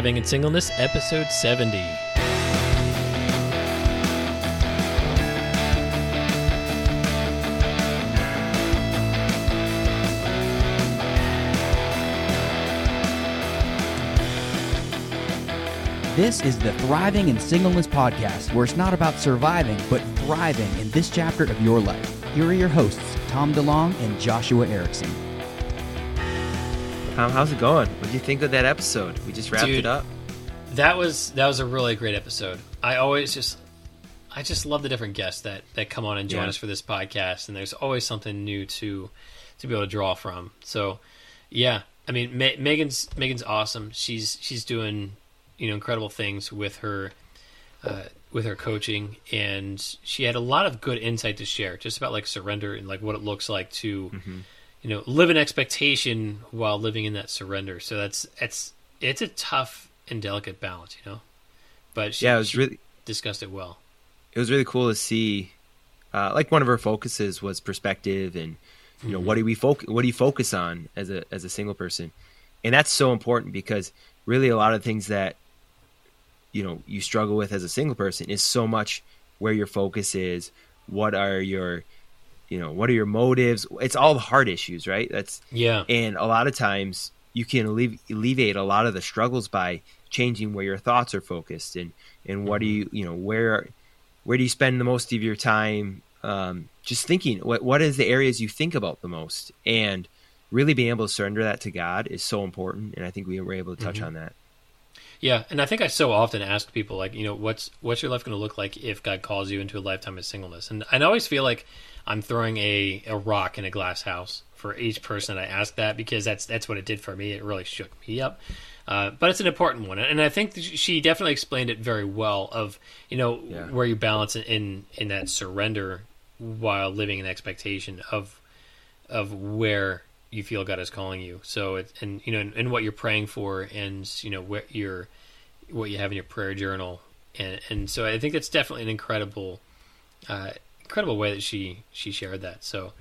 Surviving in Singleness, episode 70. This is the Thriving in Singleness podcast, where it's not about surviving, but thriving in this chapter of your life. Here are your hosts, Tom DeLong and Joshua Erickson. Tom, how's it going? What did you think of that episode? We just wrapped it up. That was a really great episode. I just love the different guests that come on and join us for this podcast, and there's always something new to be able to draw from. So, yeah, I mean, Megan's awesome. She's doing incredible things with her coaching, and she had a lot of good insight to share, just about like surrender and like what it looks like to. Mm-hmm. Live in expectation while living in that surrender. So it's a tough and delicate balance, But she discussed it well. It was really cool to see. Like one of her focuses was perspective, and mm-hmm. What do you focus on as a single person, and that's so important because really a lot of things that you struggle with as a single person is so much where your focus is. What are your what are your motives? It's all the heart issues, right? And a lot of times you can alleviate a lot of the struggles by changing where your thoughts are focused and what mm-hmm. do where do you spend the most of your time? Just thinking, what is the areas you think about the most, and really being able to surrender that to God is so important. And I think we were able to touch mm-hmm. on that. Yeah. And I think I so often ask people like, what's your life going to look like if God calls you into a lifetime of singleness? And I always feel like I'm throwing a rock in a glass house for each person I ask that, because that's what it did for me. It really shook me up. But it's an important one. And I think she definitely explained it very well of, where you balance in that surrender while living in expectation of where you feel God is calling you. So and what you're praying for, and what you have in your prayer journal. And so I think that's definitely an incredible way that she shared that. So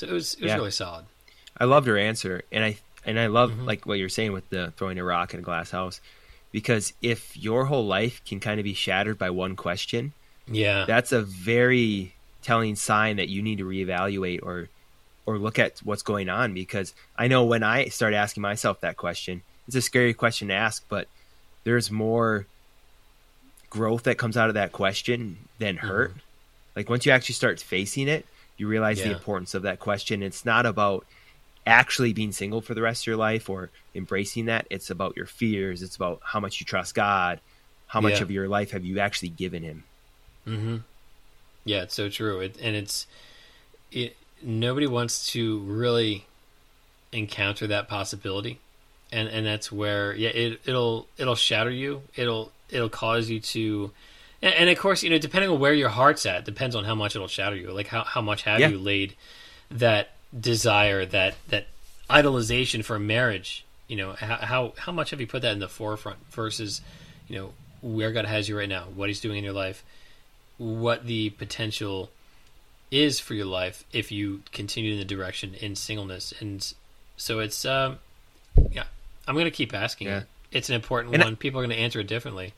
it was really solid. I loved her answer, and I love mm-hmm. like what you're saying with the throwing a rock in a glass house, because if your whole life can kind of be shattered by one question, that's a very telling sign that you need to reevaluate or look at what's going on. Because I know when I started asking myself that question, it's a scary question to ask, but there's more growth that comes out of that question than hurt. Mm-hmm. Like once you actually start facing it, you realize the importance of that question. It's not about actually being single for the rest of your life or embracing that. It's about your fears. It's about how much you trust God, how much of your life have you actually given him. Mm-hmm. Yeah, it's so true. Nobody wants to really encounter that possibility, and that's where it'll shatter you. It'll cause you to, and of course depending on where your heart's at depends on how much it'll shatter you. Like how much have you laid that desire, that idolization for marriage? How much have you put that in the forefront versus where God has you right now, what He's doing in your life, what the potential is for your life if you continue in the direction in singleness. And so it's I'm going to keep asking it. It's an important one. People are going to answer it differently,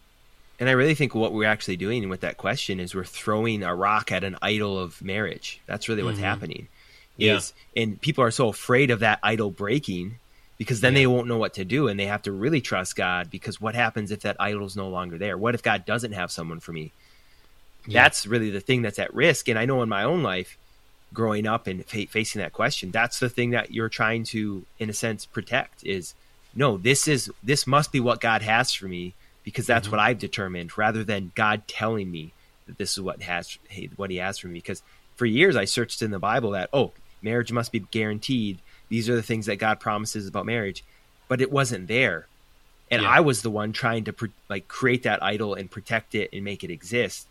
and I really think what we're actually doing with that question is we're throwing a rock at an idol of marriage. That's really what's mm-hmm. happening is and people are so afraid of that idol breaking, because then they won't know what to do, and they have to really trust God, because what happens if that idol's no longer there? What if God doesn't have someone for me? That's really the thing that's at risk. And I know in my own life, growing up and facing that question, that's the thing that you're trying to, in a sense, protect is, no, this must be what God has for me, because that's mm-hmm. what I've determined, rather than God telling me that this is what he has for me. Because for years I searched in the Bible that, marriage must be guaranteed. These are the things that God promises about marriage, but it wasn't there. And I was the one trying to create that idol and protect it and make it exist.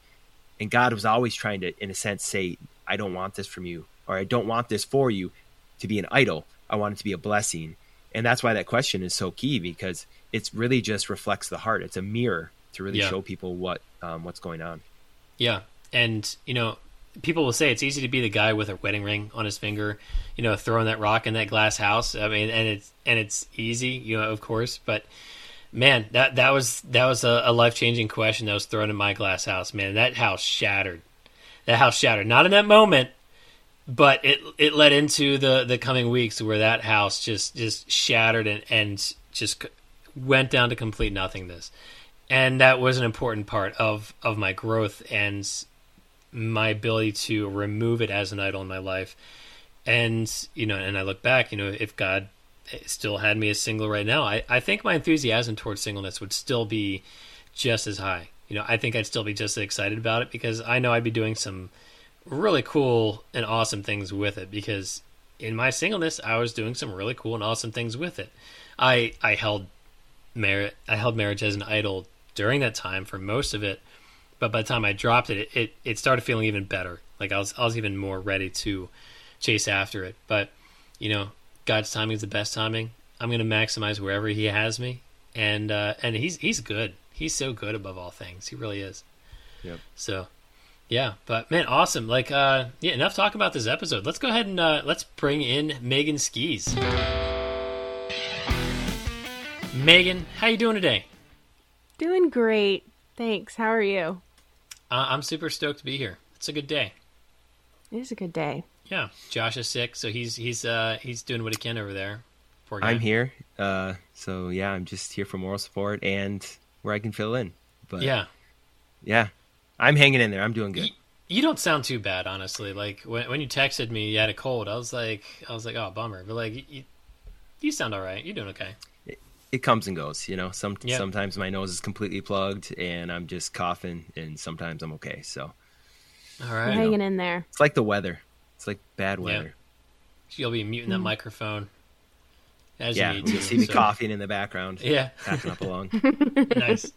And God was always trying to, in a sense, say, I don't want this from you, or I don't want this for you to be an idol. I want it to be a blessing. And that's why that question is so key, because it's really just reflects the heart. It's a mirror to really show people what's going on. Yeah. And, people will say it's easy to be the guy with a wedding ring on his finger, throwing that rock in that glass house. I mean, and it's easy, of course, but Man, that was a life-changing question that was thrown in my glass house. Man, that house shattered. That house shattered. Not in that moment, but it led into the coming weeks where that house just shattered and just went down to complete nothingness. And that was an important part of my growth and my ability to remove it as an idol in my life. And, you know, and I look back, you know, if God still had me as single right now, I think my enthusiasm towards singleness would still be just as high. You know, I think I'd still be just as excited about it because I know I'd be doing some really cool and awesome things with it, because in my singleness, I was doing some really cool and awesome things with it. I held marriage as an idol during that time for most of it, but by the time I dropped it, it started feeling even better. Like I was even more ready to chase after it. But, you know, God's timing is the best timing. I'm going to maximize wherever he has me. And he's good. He's so good above all things. He really is. Yep. So, yeah, but man, awesome. Like, yeah, enough talk about this episode. Let's go ahead and, let's bring in Megan Skies. Megan, how you doing today? Doing great. Thanks. How are you? I'm super stoked to be here. It's a good day. It is a good day. Yeah, Josh is sick, so he's doing what he can over there. Poor guy. I'm here, so yeah, I'm just here for moral support and where I can fill in. But yeah, I'm hanging in there. I'm doing good. You don't sound too bad, honestly. Like when you texted me, you had a cold. I was like, oh, bummer. But like, you sound all right. You're doing okay. It comes and goes, you know. Sometimes my nose is completely plugged, and I'm just coughing, and sometimes I'm okay. So all right, hanging in there. It's like the weather. It's like bad weather. Yeah. You'll be muting that microphone. As you need to, you'll see me coughing in the background. Yeah, backing up along. Nice.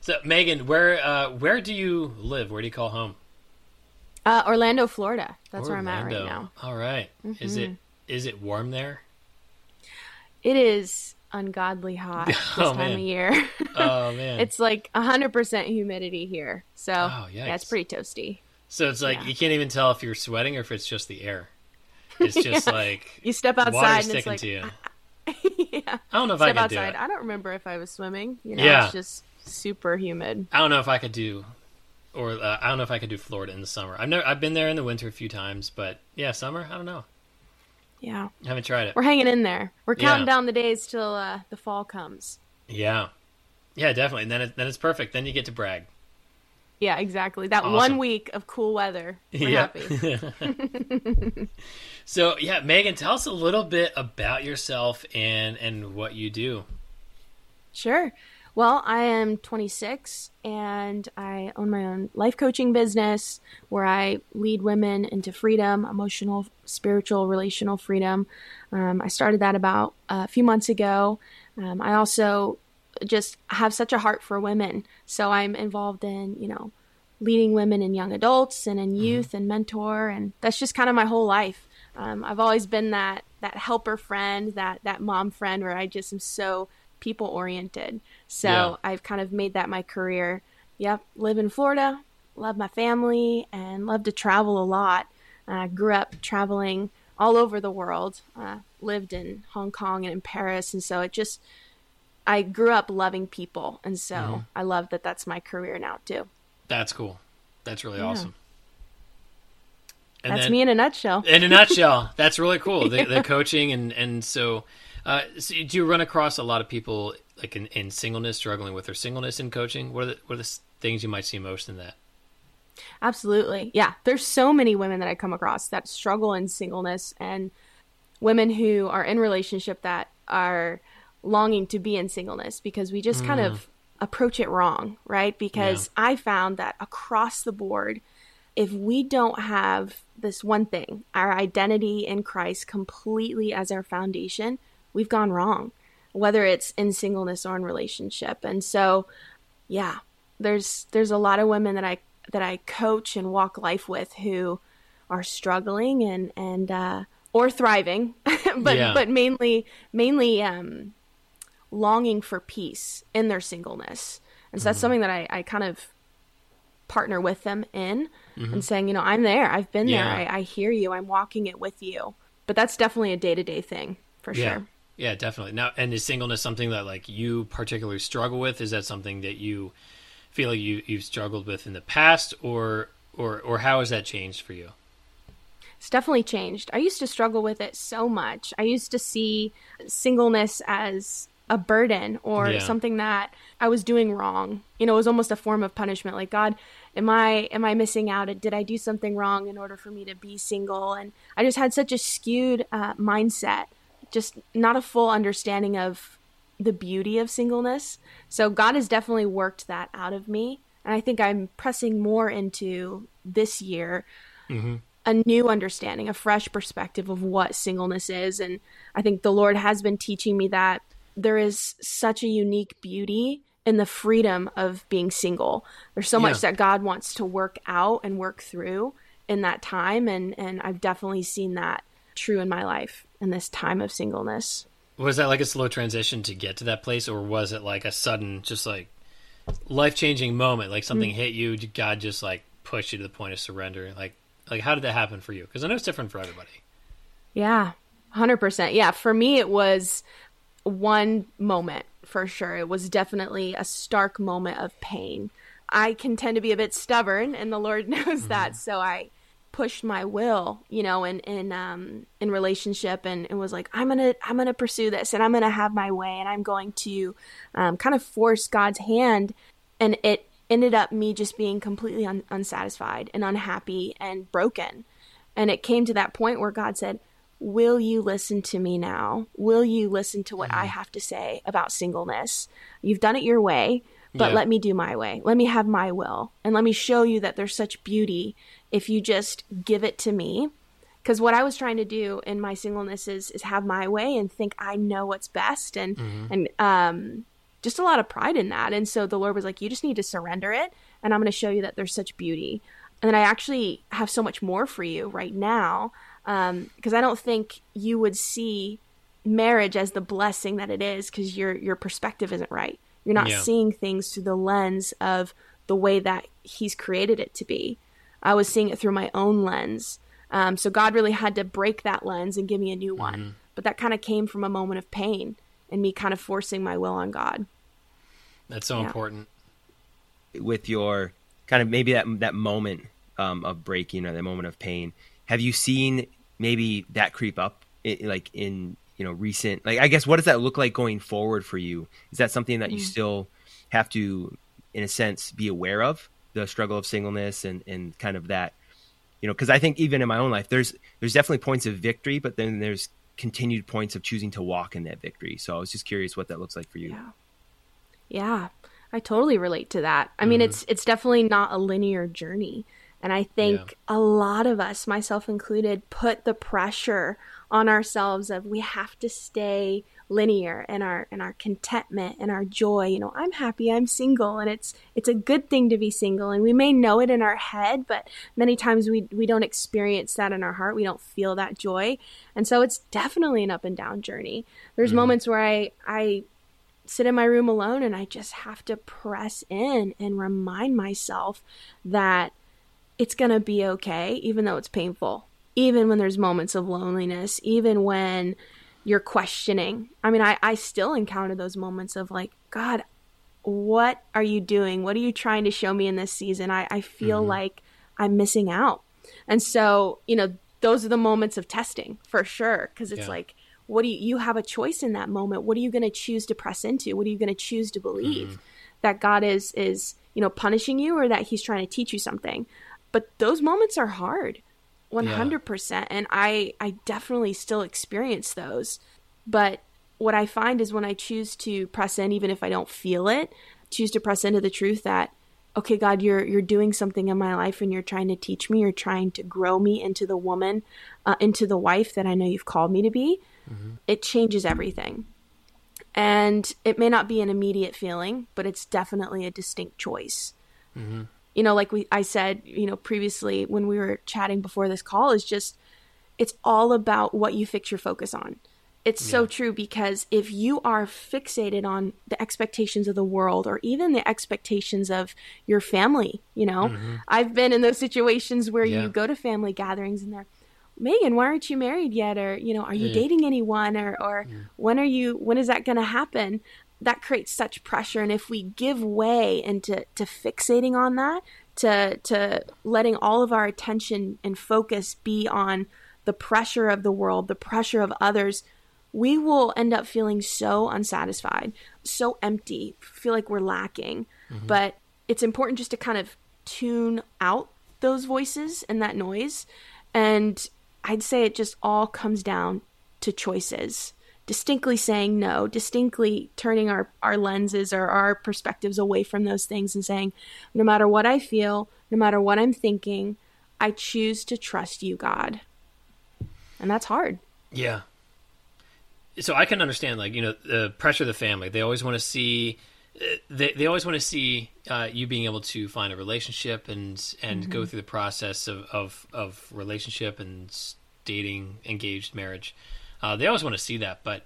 So, Megan, where do you live? Where do you call home? Orlando, Florida. That's where I'm at right now. All right. Mm-hmm. Is it warm there? It is ungodly hot this time of year. Oh man, it's like 100% humidity here. So yeah, it's pretty toasty. So it's like you can't even tell if you're sweating or if it's just the air. It's just like you step outside and it's like, to you. I don't know if I could do it. I don't remember if I was swimming. You know, it's just super humid. I don't know if I could do, or I don't know if I could do Florida in the summer. I've been there in the winter a few times, but yeah, summer, I don't know. Yeah, I haven't tried it. We're hanging in there. We're counting down the days till the fall comes. Yeah, yeah, definitely. And then it's perfect. Then you get to brag. Yeah, exactly. That awesome. 1 week of cool weather. We're happy. So, yeah, Megan, tell us a little bit about yourself and what you do. Sure. Well, I am 26 and I own my own life coaching business where I lead women into freedom, emotional, spiritual, relational freedom. I started that about a few months ago. I also just have such a heart for women. So I'm involved in, you know, leading women and young adults and in youth and mentor. And that's just kind of my whole life. I've always been that helper friend, that mom friend where I just am so people oriented. So I've kind of made that my career. Yep. Live in Florida, love my family and love to travel a lot. I grew up traveling all over the world, lived in Hong Kong and in Paris. And so I grew up loving people, and so I love that that's my career now, too. That's cool. That's really awesome. And that's me in a nutshell. In a nutshell. That's really cool, the coaching. And so do you run across a lot of people like in singleness, struggling with their singleness in coaching? What are the things you might see most in that? Absolutely. Yeah. There's so many women that I come across that struggle in singleness, and women who are in relationship that are – longing to be in singleness because we just kind of approach it wrong, right? Because I found that across the board, if we don't have this one thing, our identity in Christ completely as our foundation, we've gone wrong, whether it's in singleness or in relationship. And so, yeah, there's a lot of women that I coach and walk life with who are struggling and or thriving, but mainly longing for peace in their singleness. And so that's something that I kind of partner with them in and saying, you know, I'm there. I've been there. I hear you. I'm walking it with you. But that's definitely a day-to-day thing for sure. Yeah, definitely. Now, and is singleness something that like you particularly struggle with? Is that something that you feel like you've struggled with in the past, or how has that changed for you? It's definitely changed. I used to struggle with it so much. I used to see singleness as a burden or something that I was doing wrong. You know, it was almost a form of punishment. Like, God, am I missing out? Did I do something wrong in order for me to be single? And I just had such a skewed mindset, just not a full understanding of the beauty of singleness. So God has definitely worked that out of me. And I think I'm pressing more into this year. Mm-hmm. A new understanding, a fresh perspective of what singleness is. And I think the Lord has been teaching me that there is such a unique beauty in the freedom of being single. There's so much that God wants to work out and work through in that time. And I've definitely seen that true in my life in this time of singleness. Was that like a slow transition to get to that place? Or was it like a sudden, just like life-changing moment? Like something hit you, God just like pushed you to the point of surrender? Like, how did that happen for you? Because I know it's different for everybody. Yeah, 100%. Yeah, for me, it was one moment for sure. It was definitely a stark moment of pain. I can tend to be a bit stubborn, and the Lord knows that. So I pushed my will, you know, in relationship, and was like, I'm gonna pursue this, and I'm gonna have my way, and I'm going to kind of force God's hand, and it ended up me just being completely unsatisfied and unhappy and broken. And it came to that point where God said, will you listen to me now? Will you listen to what I have to say about singleness? You've done it your way, but let me do my way. Let me have my will. And let me show you that there's such beauty if you just give it to me. Because what I was trying to do in my singleness is have my way and think I know what's best. And, just a lot of pride in that. And so the Lord was like, you just need to surrender it. And I'm going to show you that there's such beauty. And then I actually have so much more for you right now. Because I don't think you would see marriage as the blessing that it is, because your perspective isn't right. You're not seeing things through the lens of the way that He's created it to be. I was seeing it through my own lens. So God really had to break that lens and give me a new one. But that kind of came from a moment of pain and me kind of forcing my will on God. That's so important. With your kind of maybe that moment of breaking or that moment of pain, have you seen maybe that creep up I guess, what does that look like going forward for you? Is that something that you still have to, in a sense, be aware of, the struggle of singleness and kind of that, you know, because I think even in my own life, there's definitely points of victory, but then there's continued points of choosing to walk in that victory. So I was just curious what that looks like for you. Yeah, I totally relate to that. I mean, it's definitely not a linear journey. And I think a lot of us, myself included, put the pressure on ourselves of we have to stay linear in our contentment and our joy. You know, I'm happy, I'm single, and it's a good thing to be single. And we may know it in our head, but many times we don't experience that in our heart. We don't feel that joy. And so it's definitely an up and down journey. There's moments where I sit in my room alone and I just have to press in and remind myself that it's going to be okay, even though it's painful, even when there's moments of loneliness, even when you're questioning. I mean, I still encounter those moments of like, God, what are you doing? What are you trying to show me in this season? I feel like I'm missing out. And so, you know, those are the moments of testing for sure. Cause it's like, what do you have a choice in that moment? What are you going to choose to press into? What are you going to choose to believe that God is, you know, punishing you, or that He's trying to teach you something? But those moments are hard, 100%. Yeah. And I definitely still experience those. But what I find is when I choose to press in, even if I don't feel it, choose to press into the truth that, okay, God, you're doing something in my life, and you're trying to teach me, you're trying to grow me into the woman, into the wife that I know You've called me to be, it changes everything. And it may not be an immediate feeling, but it's definitely a distinct choice. Mm-hmm. You know, like I said, you know, previously when we were chatting before this call, is just, it's all about what you fix your focus on. It's so true, because if you are fixated on the expectations of the world, or even the expectations of your family, you know, I've been in those situations where you go to family gatherings and they're, Megan, why aren't you married yet? Or, you know, are you dating anyone? Or when is that going to happen? That creates such pressure. And if we give way into fixating on that, to letting all of our attention and focus be on the pressure of the world, the pressure of others, we will end up feeling so unsatisfied, so empty, feel like we're lacking. Mm-hmm. But it's important just to kind of tune out those voices and that noise. And I'd say it just all comes down to choices. Distinctly saying no, distinctly turning our lenses or our perspectives away from those things and saying, no matter what I feel, no matter what I'm thinking, I choose to trust you, God. And that's hard. Yeah. So I can understand, like, you know, the pressure of the family. They always want to see, they always want to see you being able to find a relationship and go through the process of relationship and dating, engaged marriage. They always want to see that, but,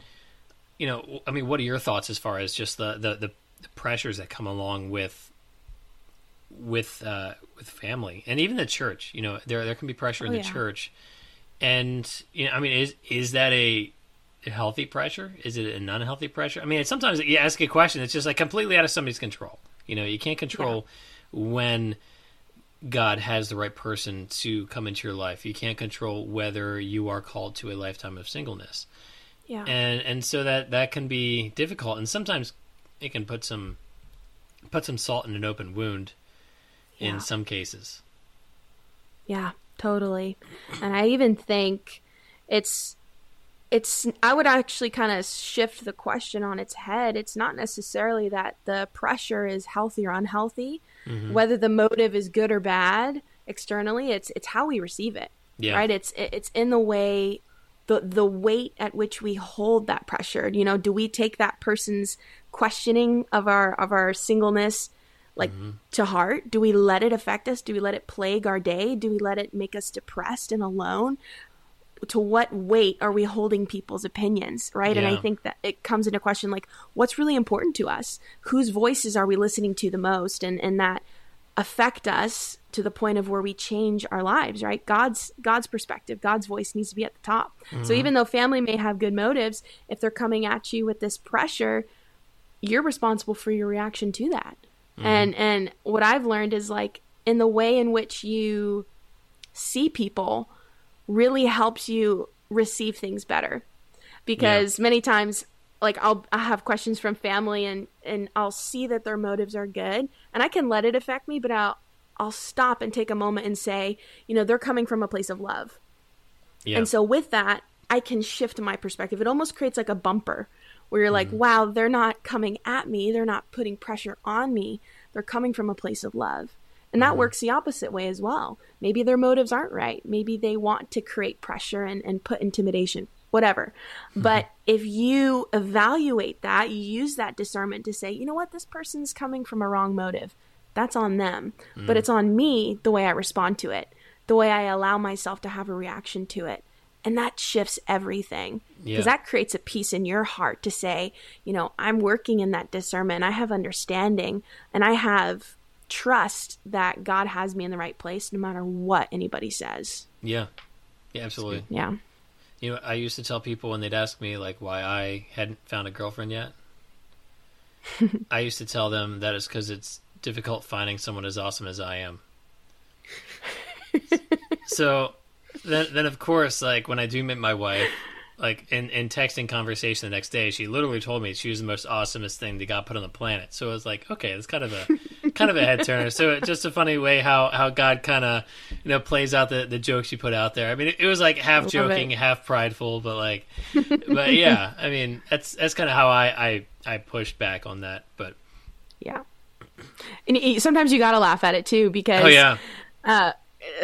you know, I mean, what are your thoughts as far as just the pressures that come along with family and even the church? You know, there can be pressure in the church, and, you know, I mean, is that a healthy pressure? Is it an unhealthy pressure? I mean, sometimes you ask a question, it's just like completely out of somebody's control. You know, you can't control when God has the right person to come into your life. You can't control whether you are called to a lifetime of singleness. Yeah. And so that can be difficult, and sometimes it can put some salt in an open wound in some cases. Yeah, totally. And I even think it's I would actually kind of shift the question on its head. It's not necessarily that the pressure is healthy or unhealthy. Mm-hmm. Whether the motive is good or bad externally, it's how we receive it, right? It's in the way, the weight at which we hold that pressure. You know, do we take that person's questioning of our singleness, like, to heart? Do we let it affect us? Do we let it plague our day? Do we let it make us depressed and alone? To what weight are we holding people's opinions, right? And I think that it comes into question, like, what's really important to us? Whose voices are we listening to the most? And that affect us to the point of where we change our lives, right? God's perspective, God's voice needs to be at the top. Mm-hmm. So even though family may have good motives, if they're coming at you with this pressure, you're responsible for your reaction to that. Mm-hmm. And what I've learned is, like, in the way in which you see people really helps you receive things better, because many times, like, I have questions from family and I'll see that their motives are good and I can let it affect me, but I'll stop and take a moment and say, you know, they're coming from a place of love. Yeah. And so with that, I can shift my perspective. It almost creates like a bumper where you're like, wow, they're not coming at me. They're not putting pressure on me. They're coming from a place of love. And that works the opposite way as well. Maybe their motives aren't right. Maybe they want to create pressure and put intimidation, whatever. Mm-hmm. But if you evaluate that, you use that discernment to say, you know what, this person's coming from a wrong motive. That's on them. Mm-hmm. But it's on me the way I respond to it, the way I allow myself to have a reaction to it. And that shifts everything, because that creates a peace in your heart to say, you know, I'm working in that discernment. I have understanding and I have trust that God has me in the right place no matter what anybody says. Yeah, absolutely. Yeah. You know, I used to tell people when they'd ask me, like, why I hadn't found a girlfriend yet, I used to tell them that it's because it's difficult finding someone as awesome as I am. So then of course, like, when I do meet my wife, like, in texting conversation the next day, she literally told me she was the most awesomest thing that got put on the planet. So I was like, okay, that's kind of a head turner. So it's just a funny way how God kind of, you know, plays out the jokes you put out there. I mean, it was like half joking, half prideful, but yeah, I mean, that's kind of how I pushed back on that. But yeah, and sometimes you got to laugh at it too, because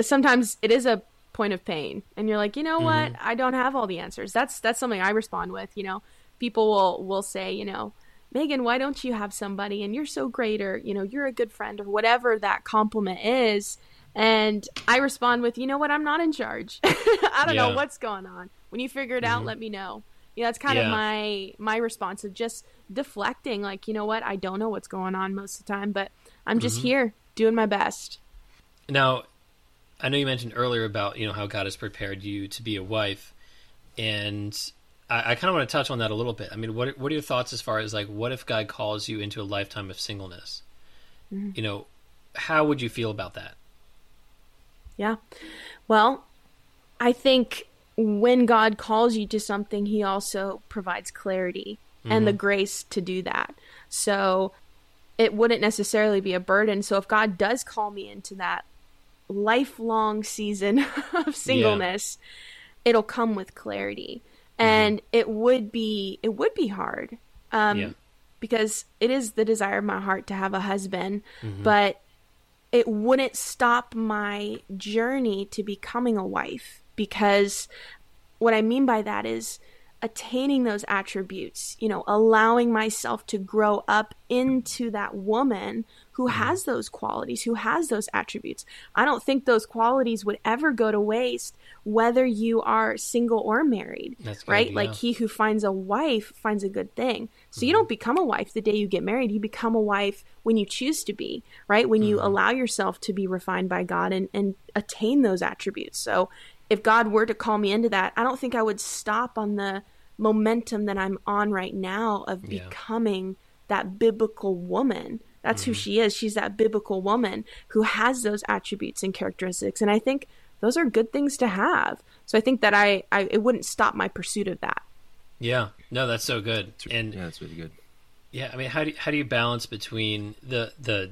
sometimes it is a point of pain, and you're like, you know what, I don't have all the answers. That's something I respond with. You know, people will say, you know, Megan, why don't you have somebody, and you're so great, or, you know, you're a good friend, or whatever that compliment is. And I respond with, you know what, I'm not in charge. I don't know what's going on. When you figure it out, let me know. You know, that's kind of my response of just deflecting, like, you know what, I don't know what's going on most of the time, but I'm just here doing my best. Now, I know you mentioned earlier about, you know, how God has prepared you to be a wife, and I kind of want to touch on that a little bit. I mean, what are your thoughts as far as, like, what if God calls you into a lifetime of singleness? Mm-hmm. You know, how would you feel about that? Yeah. Well, I think when God calls you to something, he also provides clarity mm-hmm. and the grace to do that. So it wouldn't necessarily be a burden. So if God does call me into that lifelong season of singleness, yeah. it'll come with clarity. And mm-hmm. it would be hard because it is the desire of my heart to have a husband, mm-hmm. but it wouldn't stop my journey to becoming a wife, because what I mean by that is attaining those attributes, you know, allowing myself to grow up into that woman who has those qualities, who has those attributes. I don't think those qualities would ever go to waste, whether you are single or married, right? Like, he who finds a wife finds a good thing. So mm-hmm. you don't become a wife the day you get married. You become a wife when you choose to be, right? When you mm-hmm. allow yourself to be refined by God and attain those attributes. So if God were to call me into that, I don't think I would stop on the momentum that I'm on right now of becoming that biblical woman. That's mm-hmm. who she is. She's that biblical woman who has those attributes and characteristics. And I think those are good things to have. So I think that it wouldn't stop my pursuit of that. Yeah. No, that's so good. And yeah, that's really good. Yeah. I mean, how do you balance between the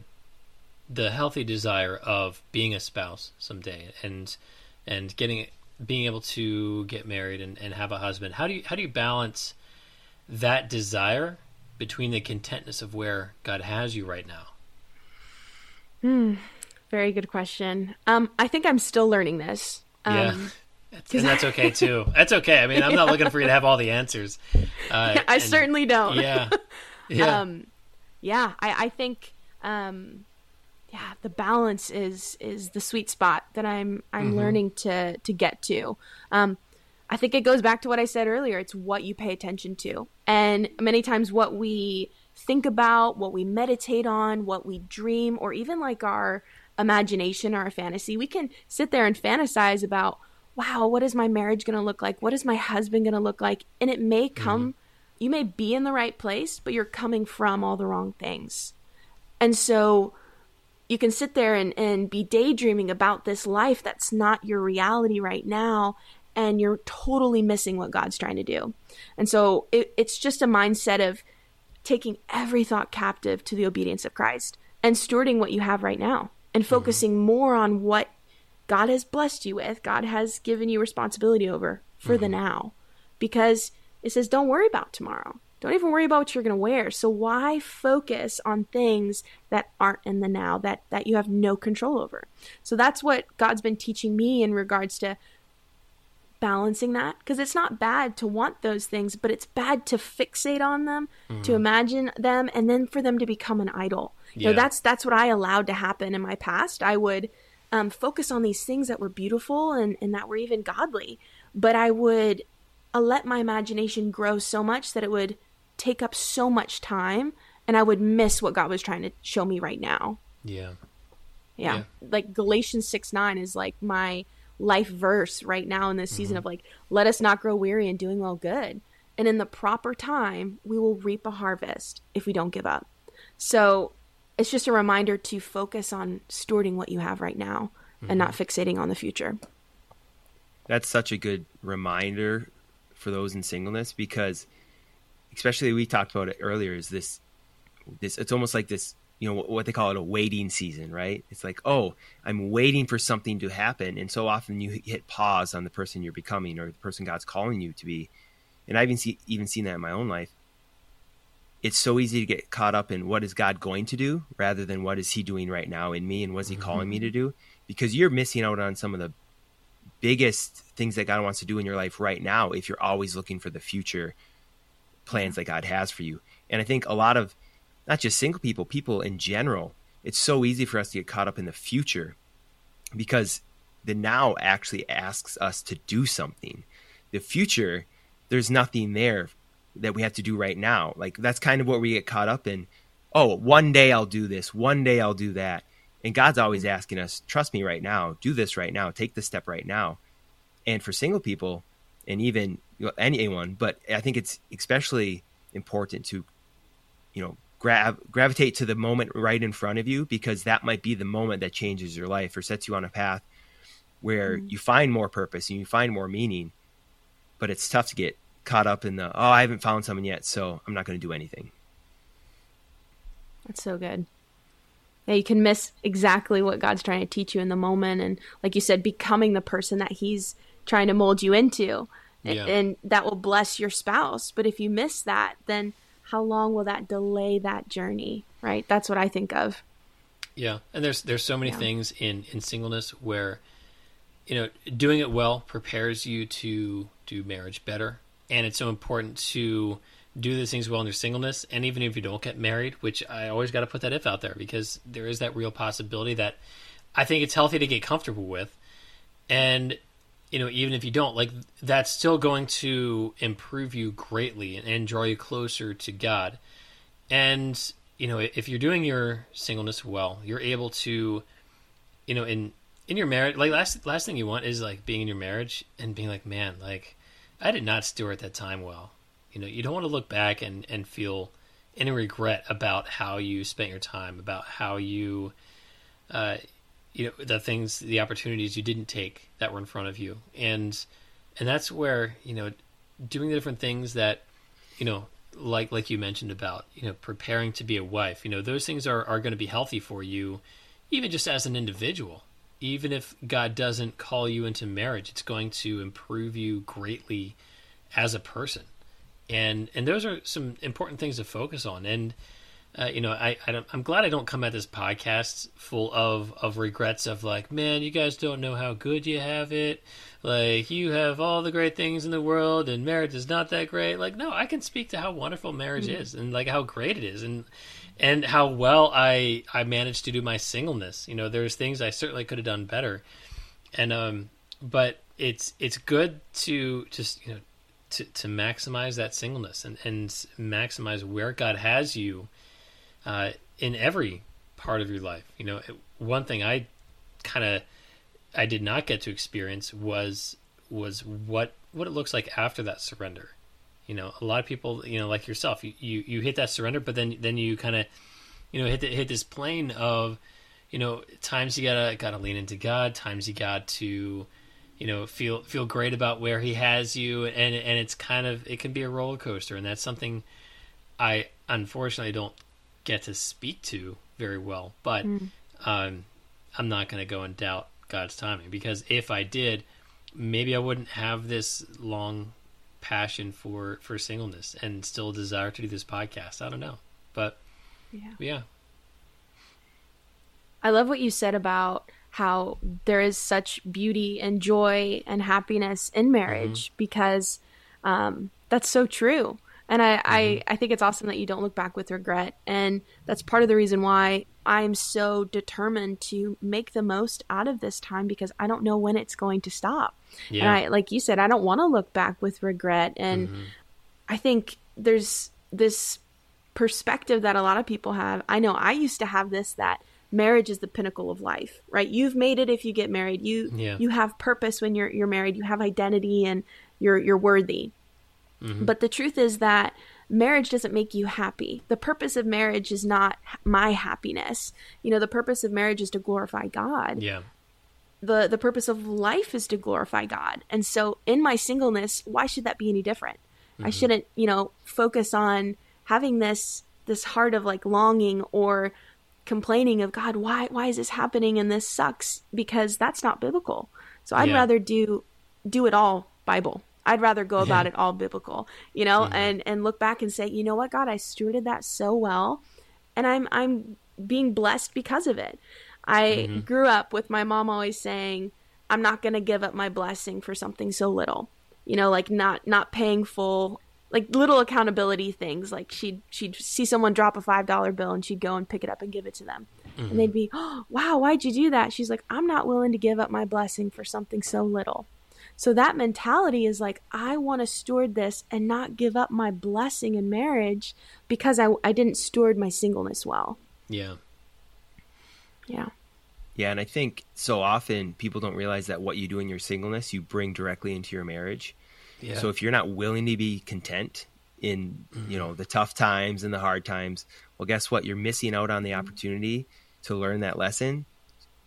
healthy desire of being a spouse someday and being able to get married and have a husband? How do you balance that desire between the contentness of where God has you right now? Very good question. I think I'm still learning this. And that's okay too. That's okay. I mean, I'm not looking for you to have all the answers. Certainly don't. Yeah. Yeah. I think the balance is the sweet spot that I'm mm-hmm. learning to get to. I think it goes back to what I said earlier. It's what you pay attention to. And many times what we think about, what we meditate on, what we dream, or even like our imagination or our fantasy, we can sit there and fantasize about, wow, what is my marriage going to look like? What is my husband going to look like? And it may come, mm-hmm. you may be in the right place, but you're coming from all the wrong things. And so you can sit there and be daydreaming about this life that's not your reality right now, and you're totally missing what God's trying to do. And so it's just a mindset of taking every thought captive to the obedience of Christ and stewarding what you have right now and focusing mm-hmm. more on what God has blessed you with, God has given you responsibility over for mm-hmm. the now. Because it says, don't worry about tomorrow. Don't even worry about what you're going to wear. So why focus on things that aren't in the now, that you have no control over? So that's what God's been teaching me in regards to balancing that, because it's not bad to want those things, but it's bad to fixate on them, mm-hmm. to imagine them, and then for them to become an idol. Yeah. You know, that's what I allowed to happen in my past. I would focus on these things that were beautiful and that were even godly, but I would let my imagination grow so much that it would take up so much time, and I would miss what God was trying to show me right now. Yeah. Like Galatians 6:9 is like my life verse right now in this season mm-hmm. of like, let us not grow weary in doing well good. And in the proper time, we will reap a harvest if we don't give up. So it's just a reminder to focus on stewarding what you have right now mm-hmm. and not fixating on the future. That's such a good reminder for those in singleness, because especially we talked about it earlier, is this it's almost like this, you know, what they call it, a waiting season, right? It's like, oh, I'm waiting for something to happen. And so often you hit pause on the person you're becoming or the person God's calling you to be. And I've even seen that in my own life. It's so easy to get caught up in what is God going to do rather than what is he doing right now in me and what is he mm-hmm. calling me to do? Because you're missing out on some of the biggest things that God wants to do in your life right now if you're always looking for the future plans that God has for you. And I think a lot of, not just single people, people in general, it's so easy for us to get caught up in the future, because the now actually asks us to do something. The future, there's nothing there that we have to do right now. Like, that's kind of what we get caught up in. Oh, one day I'll do this. One day I'll do that. And God's always asking us, trust me right now, do this right now, take this step right now. And for single people, and even anyone, but I think it's especially important to, you know, gravitate to the moment right in front of you, because that might be the moment that changes your life or sets you on a path where mm-hmm. you find more purpose and you find more meaning. But it's tough to get caught up in the, I haven't found someone yet, so I'm not going to do anything. That's so good. Yeah, you can miss exactly what God's trying to teach you in the moment. And like you said, becoming the person that he's trying to mold you into. Yeah. And that will bless your spouse. But if you miss that, then how long will that delay that journey, right? That's what I think of. Yeah, and there's so many things in singleness where, you know, doing it well prepares you to do marriage better. And it's so important to do these things well in your singleness. And even if you don't get married, which I always got to put that if out there, because there is that real possibility that I think it's healthy to get comfortable with. And, you know, even if you don't, like, that's still going to improve you greatly and draw you closer to God. And, you know, if you're doing your singleness well, you're able to, you know, in your marriage, like last thing you want is like being in your marriage and being like, man, like I did not steward that time well. You know, you don't want to look back and feel any regret about how you spent your time, about how you, you know, the things, the opportunities you didn't take that were in front of you. And that's where, you know, doing the different things that, you know, like you mentioned about, you know, preparing to be a wife, you know, those things are going to be healthy for you, even just as an individual. Even if God doesn't call you into marriage, it's going to improve you greatly as a person. And those are some important things to focus on. And, you know, I'm glad I don't come at this podcast full of regrets of like, man, you guys don't know how good you have it. Like, you have all the great things in the world and marriage is not that great. Like, no, I can speak to how wonderful marriage mm-hmm. is and like how great it is and how well I managed to do my singleness. You know, there's things I certainly could have done better. And, but it's good to just, you know, to maximize that singleness and maximize where God has you in every part of your life. You know, one thing I did not get to experience was what it looks like after that surrender. You know, a lot of people, you know, like yourself, you hit that surrender, but then you kind of, you know, hit this plane of, you know, times you gotta lean into God, times you got to, you know, feel great about where he has you. And it's kind of, it can be a roller coaster. And that's something I unfortunately don't get to speak to very well, but I'm not going to go and doubt God's timing, because if I did, maybe I wouldn't have this long passion for singleness and still desire to do this podcast. I don't know, but yeah. I love what you said about how there is such beauty and joy and happiness in marriage mm-hmm. because that's so true. And I think it's awesome that you don't look back with regret. And that's part of the reason why I'm so determined to make the most out of this time, because I don't know when it's going to stop. Yeah. And I, like you said, I don't want to look back with regret. And mm-hmm. I think there's this perspective that a lot of people have. I know I used to have this, that marriage is the pinnacle of life, right? You've made it if you get married. You have purpose when you're married. You have identity and you're worthy. Mm-hmm. But the truth is that marriage doesn't make you happy. The purpose of marriage is not my happiness. You know, the purpose of marriage is to glorify God. Yeah. The purpose of life is to glorify God. And so in my singleness, why should that be any different? Mm-hmm. I shouldn't, you know, focus on having this heart of like longing or complaining of God, why is this happening and this sucks, because that's not biblical. So I'd rather do it all Bible. I'd rather go about it all biblical, you know, mm-hmm. and look back and say, you know what, God, I stewarded that so well, and I'm being blessed because of it. I mm-hmm. grew up with my mom always saying, I'm not going to give up my blessing for something so little, you know, like not paying full. Like little accountability things, like she'd see someone drop a $5 bill and she'd go and pick it up and give it to them. Mm-hmm. And they'd be, oh, wow, why'd you do that? She's like, I'm not willing to give up my blessing for something so little. So that mentality is like, I want to steward this and not give up my blessing in marriage because I didn't steward my singleness well. Yeah. Yeah. Yeah, and I think so often people don't realize that what you do in your singleness, you bring directly into your marriage. Yeah. So if you're not willing to be content in, you know, the tough times and the hard times, well, guess what? You're missing out on the opportunity to learn that lesson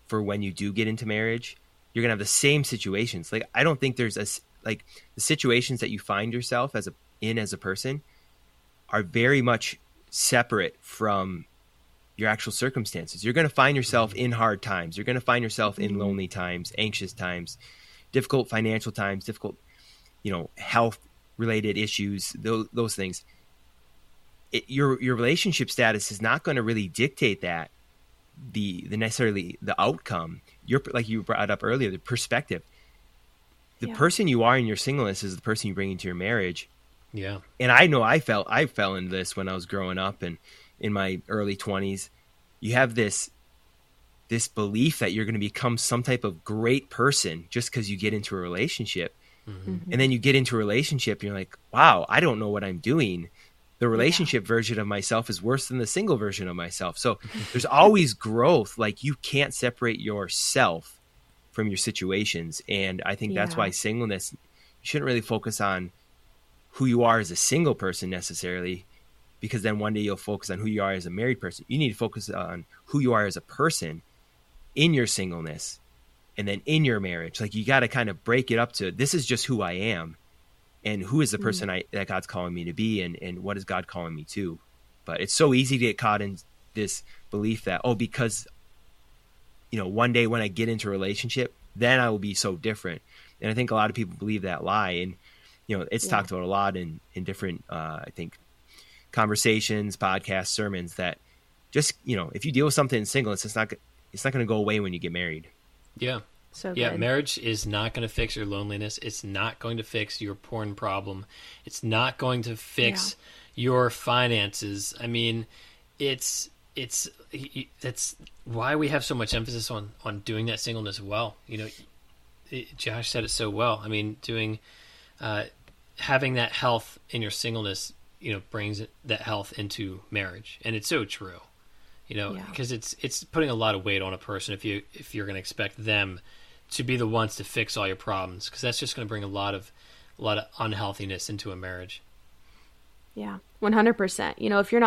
for when you do get into marriage. You're going to have the same situations. Like, I don't think there's the situations that you find yourself as a person are very much separate from your actual circumstances. You're going to find yourself in hard times. You're going to find yourself in lonely times, anxious times, difficult financial times, difficult, you know, health related issues, those things. Your relationship status is not going to really dictate that the necessarily the outcome. You're, like you brought up earlier, the perspective. The person you are in your singleness is the person you bring into your marriage. Yeah. And I know I fell into this when I was growing up and in my early 20s. You have this belief that you're going to become some type of great person just because you get into a relationship. Mm-hmm. And then you get into a relationship and you're like, wow, I don't know what I'm doing. The relationship version of myself is worse than the single version of myself. So there's always growth. Like, you can't separate yourself from your situations. And I think that's why singleness, you shouldn't really focus on who you are as a single person necessarily, because then one day you'll focus on who you are as a married person. You need to focus on who you are as a person in your singleness and then in your marriage. Like, you got to kind of break it up to, this is just who I am and who is the person that God's calling me to be, and what is God calling me to. But it's so easy to get caught in this belief that, oh, because, you know, one day when I get into a relationship, then I will be so different. And I think a lot of people believe that lie. And, you know, it's talked about a lot in different, I think, conversations, podcasts, sermons, that just, you know, if you deal with something in singleness, it's not going to go away when you get married. Yeah. So yeah, good. Marriage is not going to fix your loneliness. It's not going to fix your porn problem. It's not going to fix your finances. I mean, that's why we have so much emphasis on doing that singleness well. You know, Josh said it so well. I mean, having that health in your singleness, you know, brings that health into marriage. And it's so true, you know, because it's putting a lot of weight on a person if you're going to expect them to be the ones to fix all your problems, because that's just going to bring a lot of unhealthiness into a marriage. Yeah, 100%. You know, if you're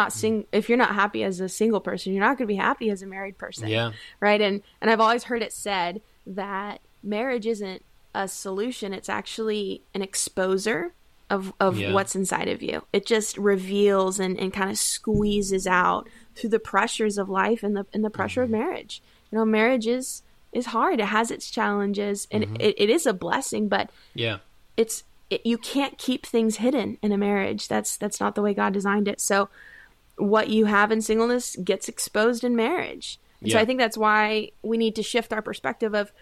not happy as a single person, you're not going to be happy as a married person. Yeah. Right. And I've always heard it said that marriage isn't a solution; it's actually an exposer of what's inside of you. It just reveals and kind of squeezes out through the pressures of life and the pressure of marriage. You know, marriage is hard. It has its challenges, and it is a blessing, but you can't keep things hidden in a marriage. That's not the way God designed it. So what you have in singleness gets exposed in marriage. And so I think that's why we need to shift our perspective of,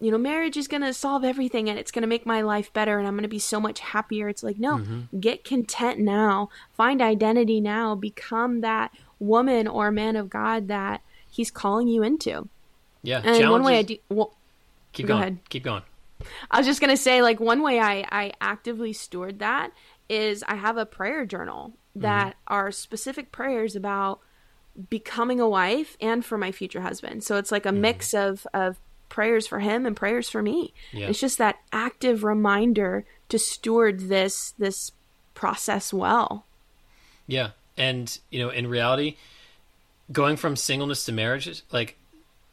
you know, marriage is going to solve everything and it's going to make my life better and I'm going to be so much happier. It's like, no, get content now, find identity now, become that woman or man of God that He's calling you into. Yeah. And challenges. One way I do, well, keep going. I was just going to say, like, one way I actively steward that is I have a prayer journal that are specific prayers about becoming a wife and for my future husband. So it's like a mix of prayers for him and prayers for me. Yeah. It's just that active reminder to steward this process well. Yeah. And, you know, in reality, going from singleness to marriage, like,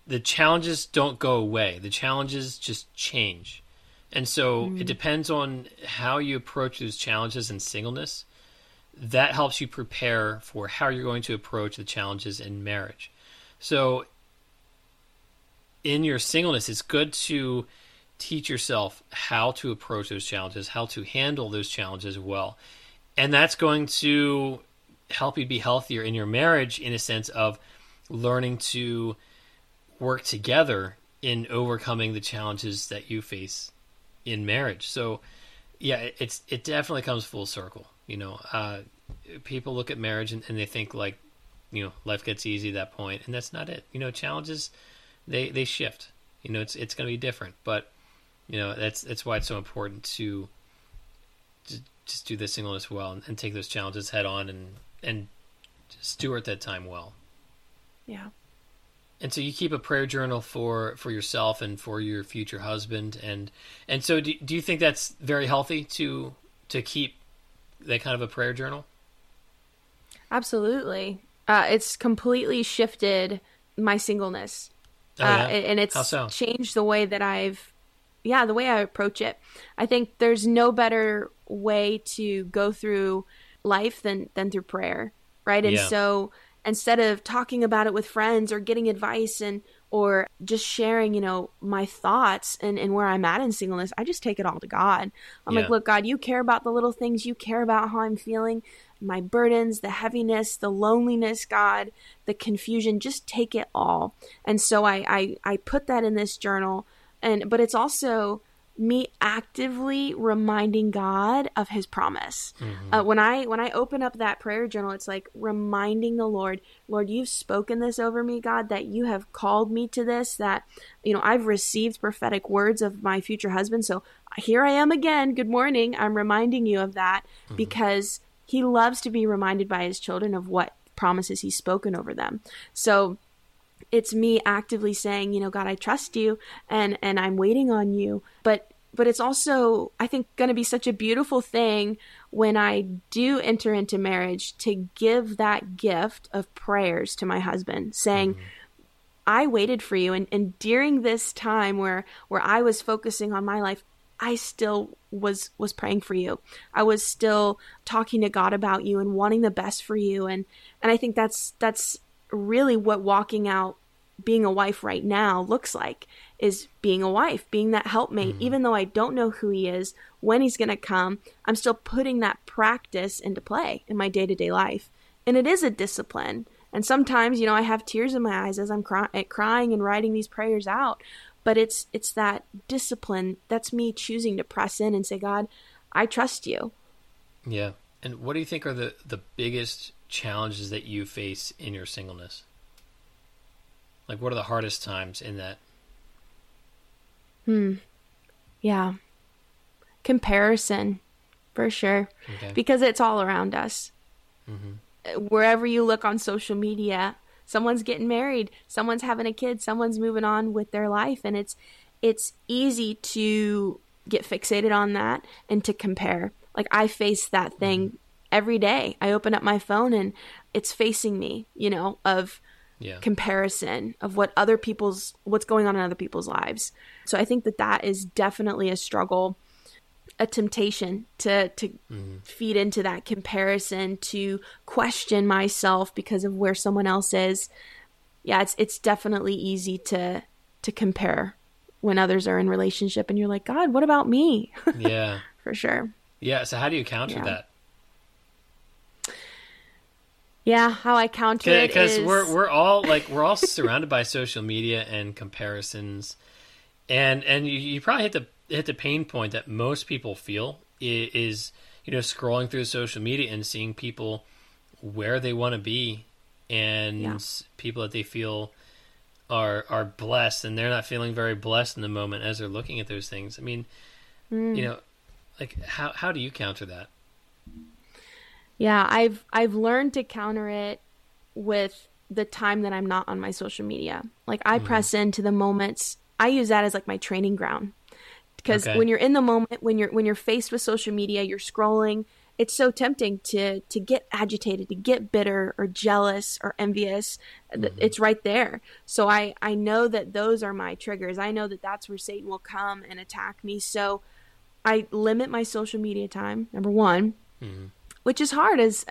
the challenges don't go away. The challenges just change. And so it depends on how you approach those challenges in singleness. That helps you prepare for how you're going to approach the challenges in marriage. So in your singleness, it's good to teach yourself how to approach those challenges, how to handle those challenges well. And that's going to help you be healthier in your marriage, in a sense of learning to work together in overcoming the challenges that you face in marriage. So yeah, it definitely comes full circle. You know, people look at marriage and they think, like, you know, life gets easy at that point, and that's not it. You know, challenges, They shift. You know, it's going to be different, but, you know, that's why it's so important to just do the singleness well and take those challenges head on and steward that time well. Yeah. And so you keep a prayer journal for yourself and for your future husband. And so do you think that's very healthy to keep that kind of a prayer journal? Absolutely. It's completely shifted my singleness. Oh, yeah? And it's How so? Changed the way that the way I approach it. I think there's no better way to go through life than through prayer, right? And so instead of talking about it with friends or getting advice or just sharing, my thoughts and where I'm at in singleness, I just take it all to God. I'm like, look, God, you care about the little things. You care about how I'm feeling, my burdens, the heaviness, the loneliness, God, the confusion, just take it all. And so I put that in this journal, but it's also me actively reminding God of his promise. Mm-hmm. When I open up that prayer journal, it's like reminding the Lord, you've spoken this over me, God, that you have called me to this, that, I've received prophetic words of my future husband. So here I am again. Good morning. I'm reminding you of that because he loves to be reminded by his children of what promises he's spoken over them. So it's me actively saying, God, I trust you and I'm waiting on you. But it's also, I think, going to be such a beautiful thing when I do enter into marriage to give that gift of prayers to my husband, saying, I waited for you. And during this time where I was focusing on my life, I still was praying for you. I was still talking to God about you and wanting the best for you. And I think that's really what walking out being a wife right now looks like, is being a wife, being that helpmate. Even though I don't know who he is, when he's going to come, I'm still putting that practice into play in my day-to-day life. And it is a discipline. And sometimes, I have tears in my eyes as I'm crying and writing these prayers out. But it's that discipline. That's me choosing to press in and say, God, I trust you. Yeah. And what do you think are the biggest challenges that you face in your singleness? Like, what are the hardest times in that? Yeah. Comparison, for sure. Okay. Because it's all around us. Mm-hmm. Wherever you look on social media, someone's getting married, someone's having a kid, someone's moving on with their life. And it's easy to get fixated on that and to compare. Like, I face that thing every day. I open up my phone and it's facing me, of comparison of what's going on in other people's lives. So I think that is definitely a struggle, a temptation to feed into that comparison, to question myself because of where someone else is. Yeah, it's definitely easy to compare when others are in relationship and you're like, God, what about me? Yeah. For sure. Yeah, so how do you counter that? Yeah, how I counter it is... Because we're all surrounded by social media and comparisons. And you probably hit the pain point that most people feel is, scrolling through social media and seeing people where they want to be and people that they feel are blessed, and they're not feeling very blessed in the moment as they're looking at those things. I mean, like how do you counter that? Yeah, I've learned to counter it with the time that I'm not on my social media. Like, I press into the moments. I use that as like my training ground. Because when you're in the moment, when you're faced with social media, you're scrolling, it's so tempting to get agitated, to get bitter or jealous or envious. It's right there. So I know that those are my triggers. I know that that's where Satan will come and attack me. So I limit my social media time, number one, which is hard as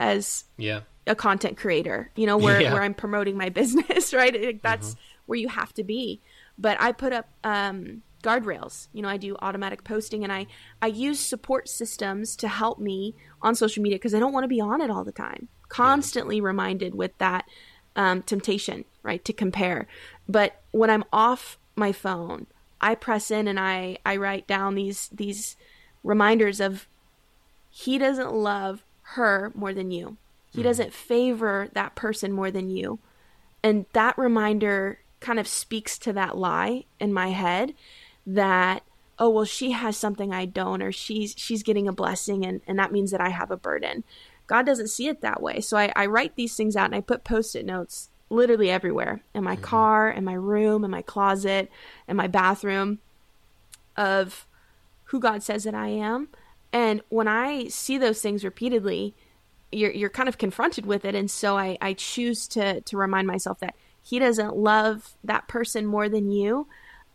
a content creator, where I'm promoting my business, right? Like, that's where you have to be. But I put up guardrails. I do automatic posting, and I use support systems to help me on social media because I don't want to be on it all the time, constantly reminded with that temptation, right, to compare. But when I'm off my phone, I press in and I write down these reminders of, he doesn't love her more than you. He doesn't favor that person more than you. And that reminder kind of speaks to that lie in my head that, oh, well, she has something I don't, or she's getting a blessing, and that means that I have a burden. God doesn't see it that way. So I write these things out, and I put Post-it notes literally everywhere, in my car, in my room, in my closet, in my bathroom, of who God says that I am. And when I see those things repeatedly, you're kind of confronted with it. And so I choose to remind myself that He doesn't love that person more than you,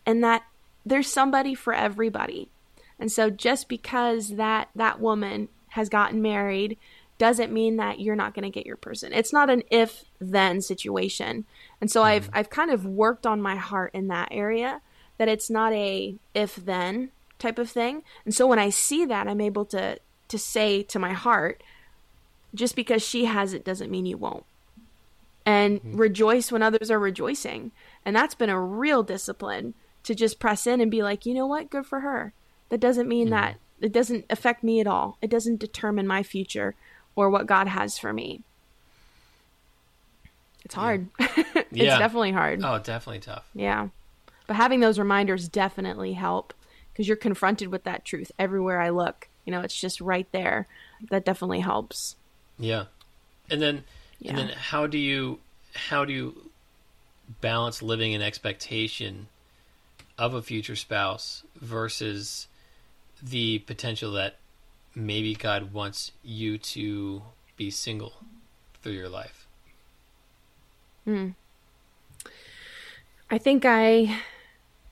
and that there's somebody for everybody. And so just because that woman has gotten married doesn't mean that you're not going to get your person. It's not an if-then situation. And so I've kind of worked on my heart in that area, that it's not a if-then type of thing. And so when I see that, I'm able to say to my heart, just because she has it doesn't mean you won't. And rejoice when others are rejoicing. And that's been a real discipline, to just press in and be like, you know what? Good for her. That doesn't mean that it doesn't affect me at all. It doesn't determine my future or what God has for me. It's hard. It's definitely hard. Oh, definitely tough. Yeah. But having those reminders definitely help, because you're confronted with that truth everywhere I look. You know, it's just right there. That definitely helps. Yeah. And then how do you balance living in expectation of a future spouse versus the potential that maybe God wants you to be single through your life? I think I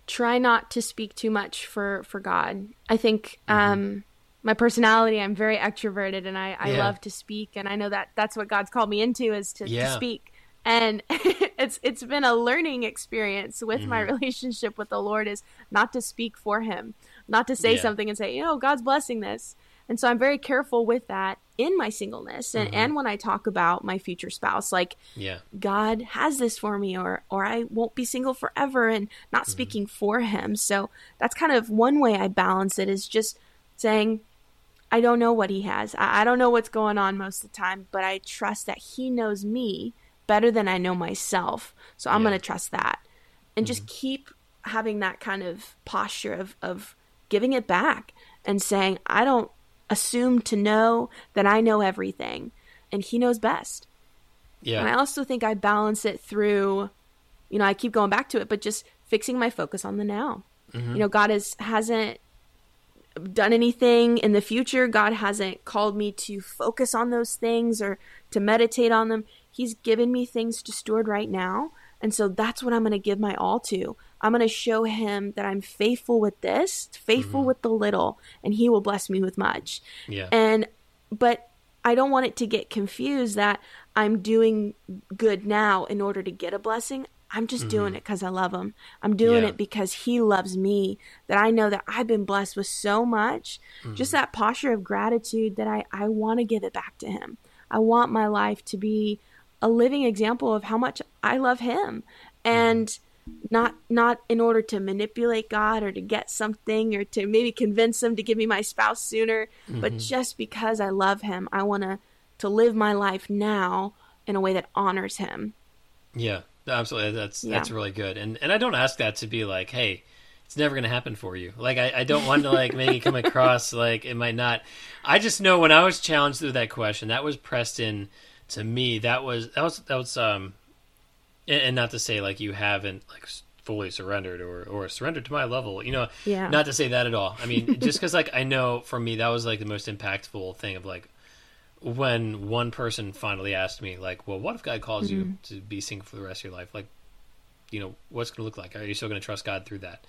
try not to speak too much for God. I think my personality, I'm very extroverted, and I love to speak. And I know that that's what God's called me into, is to speak. And it's been a learning experience with my relationship with the Lord, is not to speak for Him, not to say something and say, you know, God's blessing this. And so I'm very careful with that in my singleness and when I talk about my future spouse, like God has this for me, or I won't be single forever, and not speaking for Him. So that's kind of one way I balance it, is just saying, I don't know what He has. I don't know what's going on most of the time, but I trust that He knows me better than I know myself. So I'm going to trust that. And just keep having that kind of posture of giving it back and saying, I don't assume to know that I know everything, and He knows best. Yeah. And I also think I balance it through, you know, I keep going back to it, but just fixing my focus on the now. You know, God hasn't done anything in the future. God hasn't called me to focus on those things or to meditate on them. He's given me things to steward right now. And so that's what I'm going to give my all to. I'm going to show Him that I'm faithful with this, faithful with the little, and He will bless me with much. Yeah. But I don't want it to get confused that I'm doing good now in order to get a blessing. I'm just doing it because I love Him. I'm doing it because He loves me, that I know that I've been blessed with so much. Just that posture of gratitude, that I want to give it back to Him. I want my life to be a living example of how much I love Him, and not in order to manipulate God or to get something or to maybe convince Him to give me my spouse sooner, but just because I love Him, I want to live my life now in a way that honors Him. Yeah. Absolutely. That's really good. And I don't ask that to be like, hey, it's never going to happen for you. Like, I don't want to like maybe come across like it might not. I just know when I was challenged with that question, that was pressed in to me. That was and not to say like you haven't like fully surrendered or surrendered to my level, you know, not to say that at all. I mean, just cause like, I know for me, that was like the most impactful thing of like, when one person finally asked me like, well, what if God calls you to be single for the rest of your life? Like, you know, what's going to look like? Are you still going to trust God through that?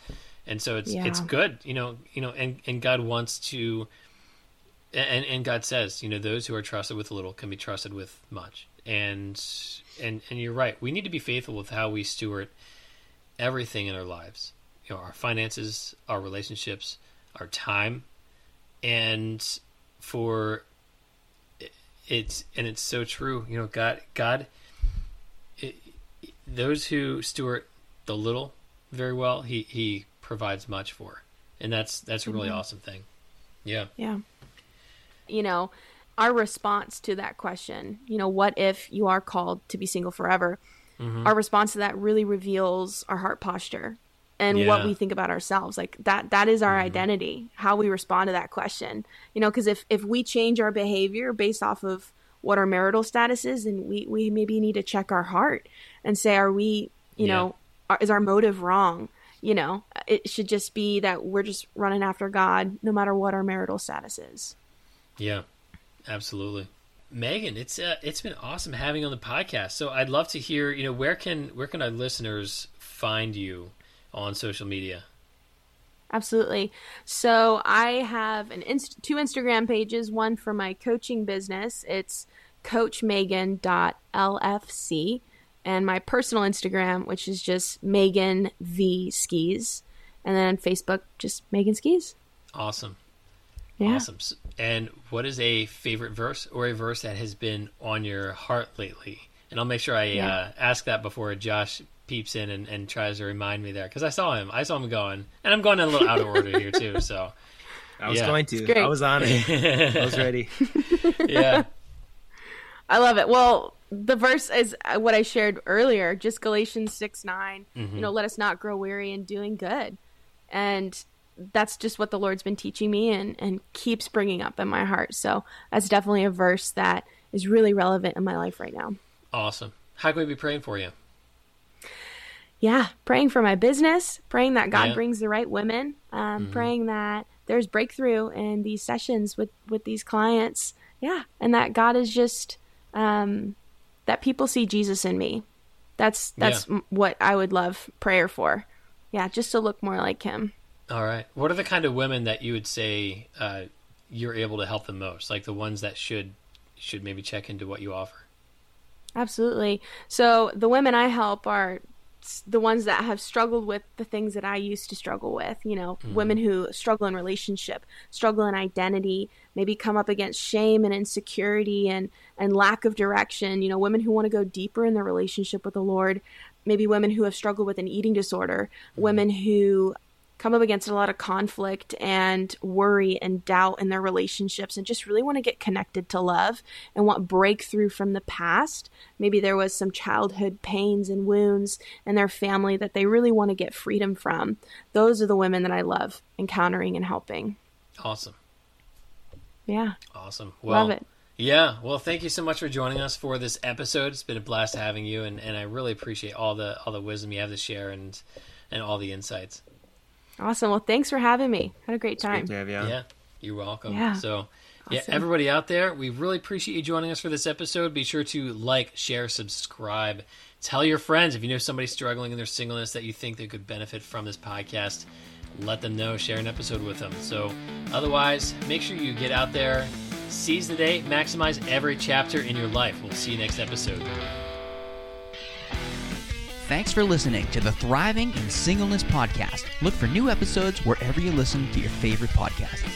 And so it's good, you know, and God wants to, and God says, you know, those who are trusted with little can be trusted with much. And you're right. We need to be faithful with how we steward everything in our lives, you know, our finances, our relationships, our time, and for, it's so true. You know, God, those who steward the little very well, he provides much for. And that's a really awesome thing. Yeah. Yeah. You know, our response to that question, you know, what if you are called to be single forever? Our response to that really reveals our heart posture and what we think about ourselves. Like that is our identity, how we respond to that question. You know, because if we change our behavior based off of what our marital status is, then we maybe need to check our heart and say, are we, is our motive wrong? You know, it should just be that we're just running after God no matter what our marital status is. Yeah, absolutely. Megan, it's been awesome having you on the podcast. So I'd love to hear, where can our listeners find you on social media? Absolutely. So I have two Instagram pages, one for my coaching business. It's coachmegan.lfc, and my personal Instagram, which is just Megan V Skies, and then Facebook, just Megan Skies. Awesome. Yeah. Awesome. And what is a favorite verse or a verse that has been on your heart lately? And I'll make sure I ask that before Josh peeps in and tries to remind me there, because I saw him going, and I'm going a little out of order here too. So I was going to. I was on it. I was ready. Yeah, I love it. Well, the verse is what I shared earlier, just Galatians 6:9. Mm-hmm. Let us not grow weary in doing good, and that's just what the Lord's been teaching me and keeps bringing up in my heart. So that's definitely a verse that is really relevant in my life right now. Awesome. How can we be praying for you? Yeah, praying for my business, praying that God brings the right women, praying that there's breakthrough in these sessions with these clients. Yeah, and that God is just, that people see Jesus in me. That's what I would love prayer for. Yeah, just to look more like him. All right. What are the kind of women that you would say you're able to help the most? Like the ones that should maybe check into what you offer? Absolutely. So the women I help are the ones that have struggled with the things that I used to struggle with, women who struggle in relationship, struggle in identity, maybe come up against shame and insecurity and lack of direction, women who want to go deeper in their relationship with the Lord, maybe women who have struggled with an eating disorder, women who come up against a lot of conflict and worry and doubt in their relationships and just really want to get connected to love and want breakthrough from the past. Maybe there was some childhood pains and wounds in their family that they really want to get freedom from. Those are the women that I love encountering and helping. Awesome. Yeah. Awesome. Well, love it. Yeah. Well, thank you so much for joining us for this episode. It's been a blast having you, and I really appreciate all the wisdom you have to share and all the insights. Awesome. Well, thanks for having me. Had a great time. It's great to have you on. Yeah, you're welcome. Yeah. So, everybody out there, we really appreciate you joining us for this episode. Be sure to like, share, subscribe. Tell your friends. If you know somebody struggling in their singleness that you think they could benefit from this podcast, let them know. Share an episode with them. So, otherwise, make sure you get out there, seize the day, maximize every chapter in your life. We'll see you next episode. Thanks for listening to the Thriving in Singleness podcast. Look for new episodes wherever you listen to your favorite podcasts.